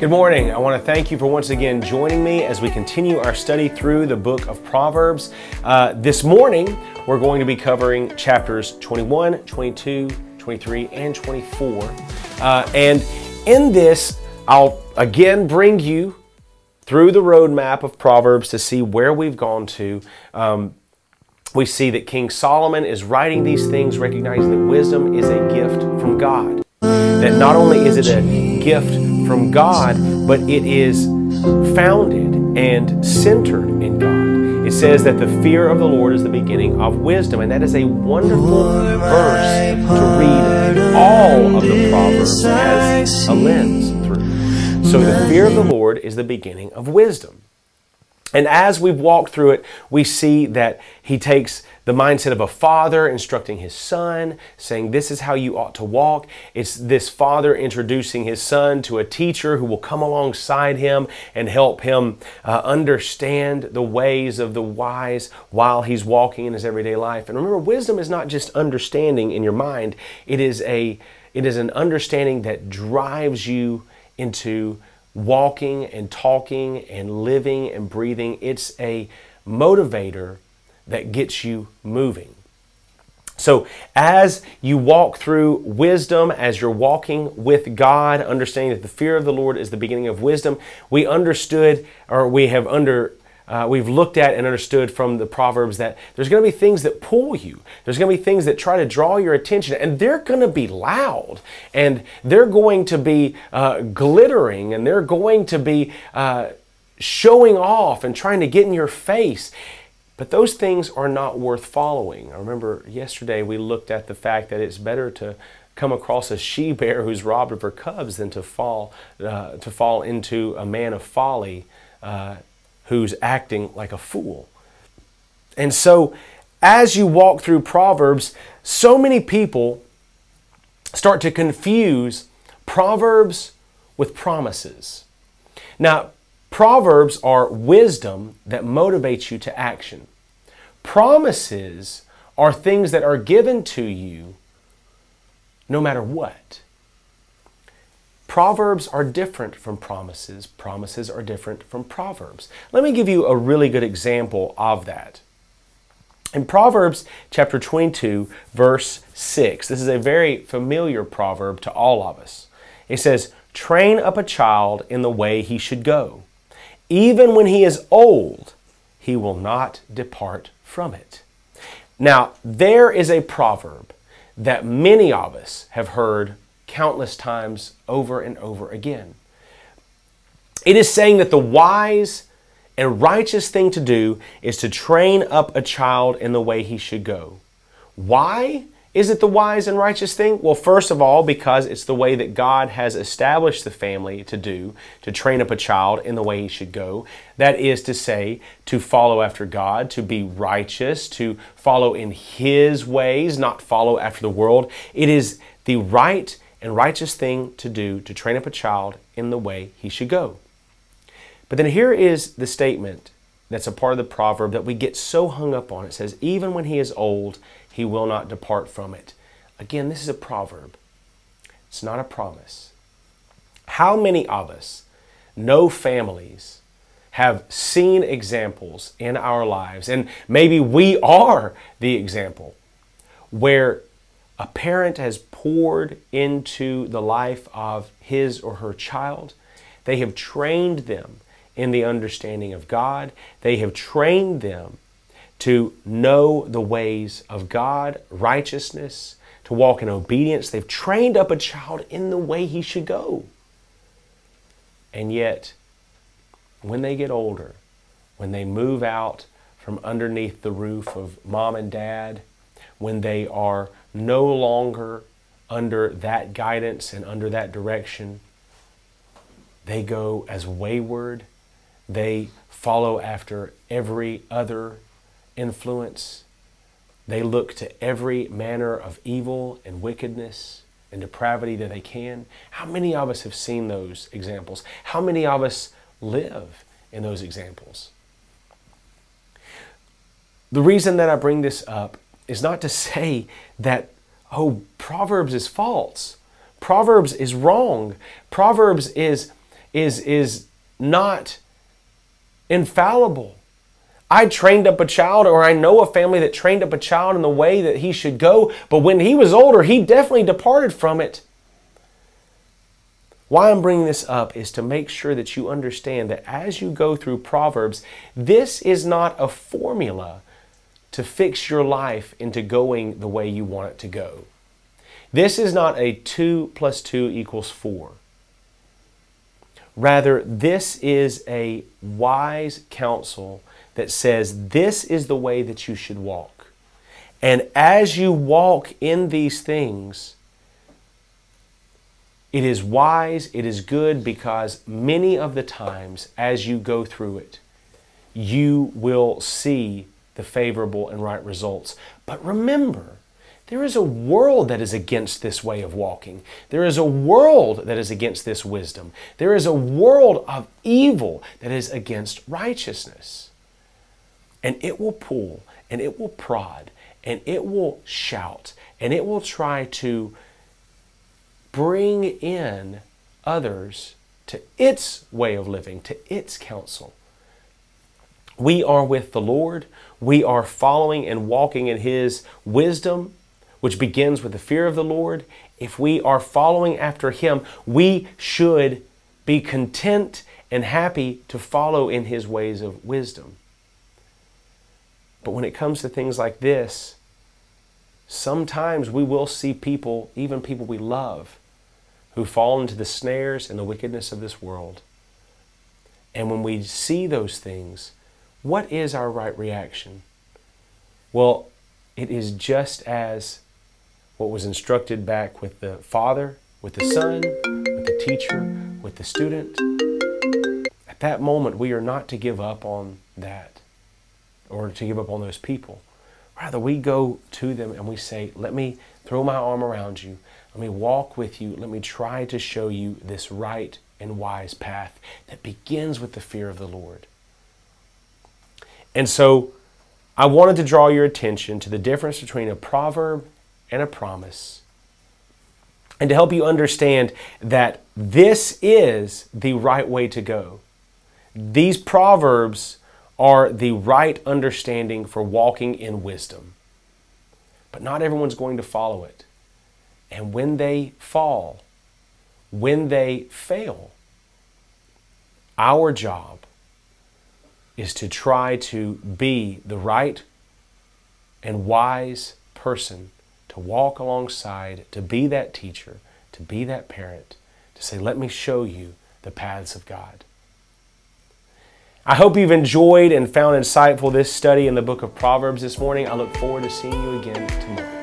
Good morning. I want to thank you for once again joining me as we continue our study through the book of Proverbs. This morning, we're going to be covering chapters 21, 22, 23, and 24. And in this, I'll again bring you through the roadmap of Proverbs to see where we've gone to. We see that King Solomon is writing these things, recognizing that wisdom is a gift from God. That not only is it a gift from God, but it is founded and centered in God. It says that the fear of the Lord is the beginning of wisdom, and that is a wonderful verse to read all of the Proverbs as a lens through. So the fear of the Lord is the beginning of wisdom. And as we've walked through it, we see that he takes the mindset of a father instructing his son, saying, this is how you ought to walk. It's this father introducing his son to a teacher who will come alongside him and help him understand the ways of the wise while he's walking in his everyday life. And remember, wisdom is not just understanding in your mind. It is an understanding that drives you into walking and talking and living and breathing. It's a motivator that gets you moving. So as you walk through wisdom, as you're walking with God, understanding that the fear of the Lord is the beginning of wisdom, we understood, or we've looked at and understood from the Proverbs that there's going to be things that pull you. There's going to be things that try to draw your attention, and they're going to be loud, and they're going to be glittering, and they're going to be showing off and trying to get in your face. But those things are not worth following. I remember yesterday we looked at the fact that it's better to come across a she-bear who's robbed of her cubs than to fall into a man of folly who's acting like a fool. And so as you walk through Proverbs, so many people start to confuse Proverbs with promises. Now, Proverbs are wisdom that motivates you to action. Promises are things that are given to you no matter what. Proverbs are different from promises. Promises are different from proverbs. Let me give you a really good example of that. In Proverbs chapter 22, verse 6, this is a very familiar proverb to all of us. It says, "Train up a child in the way he should go. Even when he is old, he will not depart from it." Now, there is a proverb that many of us have heard countless times over and over again. It is saying that the wise and righteous thing to do is to train up a child in the way he should go. Why is it the wise and righteous thing? Well, first of all, because it's the way that God has established the family to do, to train up a child in the way he should go. That is to say, to follow after God, to be righteous, to follow in His ways, not follow after the world. It is the right and righteous thing to do to train up a child in the way he should go. But then here is the statement that's a part of the proverb that we get so hung up on. It says, even when he is old, he will not depart from it. Again, this is a proverb. It's not a promise. How many of us know families, have seen examples in our lives, and maybe we are the example, where a parent has poured into the life of his or her child. They have trained them in the understanding of God. They have trained them to know the ways of God, righteousness, to walk in obedience. They've trained up a child in the way he should go. And yet, when they get older, when they move out from underneath the roof of mom and dad, when they are no longer under that guidance and under that direction, they go as wayward. They follow after every other influence. They look to every manner of evil and wickedness and depravity that they can. How many of us have seen those examples? How many of us live in those examples? The reason that I bring this up is not to say that, oh, Proverbs is false. Proverbs is wrong. Proverbs is is not infallible. I trained up a child, or I know a family that trained up a child in the way that he should go, but when he was older, he definitely departed from it. Why I'm bringing this up is to make sure that you understand that as you go through Proverbs, this is not a formula to fix your life into going the way you want it to go. This is not a 2 + 2 = 4. Rather, this is a wise counsel that says this is the way that you should walk. And as you walk in these things, it is wise, it is good, because many of the times as you go through it, you will see the favorable and right results. But remember, there is a world that is against this way of walking. There is a world that is against this wisdom. There is a world of evil that is against righteousness. And it will pull, and it will prod, and it will shout, and it will try to bring in others to its way of living, to its counsel. We are with the Lord. We are following and walking in His wisdom, which begins with the fear of the Lord. If we are following after Him, we should be content and happy to follow in His ways of wisdom. But when it comes to things like this, sometimes we will see people, even people we love, who fall into the snares and the wickedness of this world. And when we see those things, what is our right reaction? Well, it is just as what was instructed back with the father, with the son, with the teacher, with the student. At that moment, we are not to give up on that or to give up on those people. Rather, we go to them and we say, let me throw my arm around you. Let me walk with you. Let me try to show you this right and wise path that begins with the fear of the Lord. And so I wanted to draw your attention to the difference between a proverb and a promise, and to help you understand that this is the right way to go. These proverbs are the right understanding for walking in wisdom. But not everyone's going to follow it. And when they fall, when they fail, our job is to try to be the right and wise person, to walk alongside, to be that teacher, to be that parent, to say, let me show you the paths of God. I hope you've enjoyed and found insightful this study in the book of Proverbs this morning. I look forward to seeing you again tomorrow.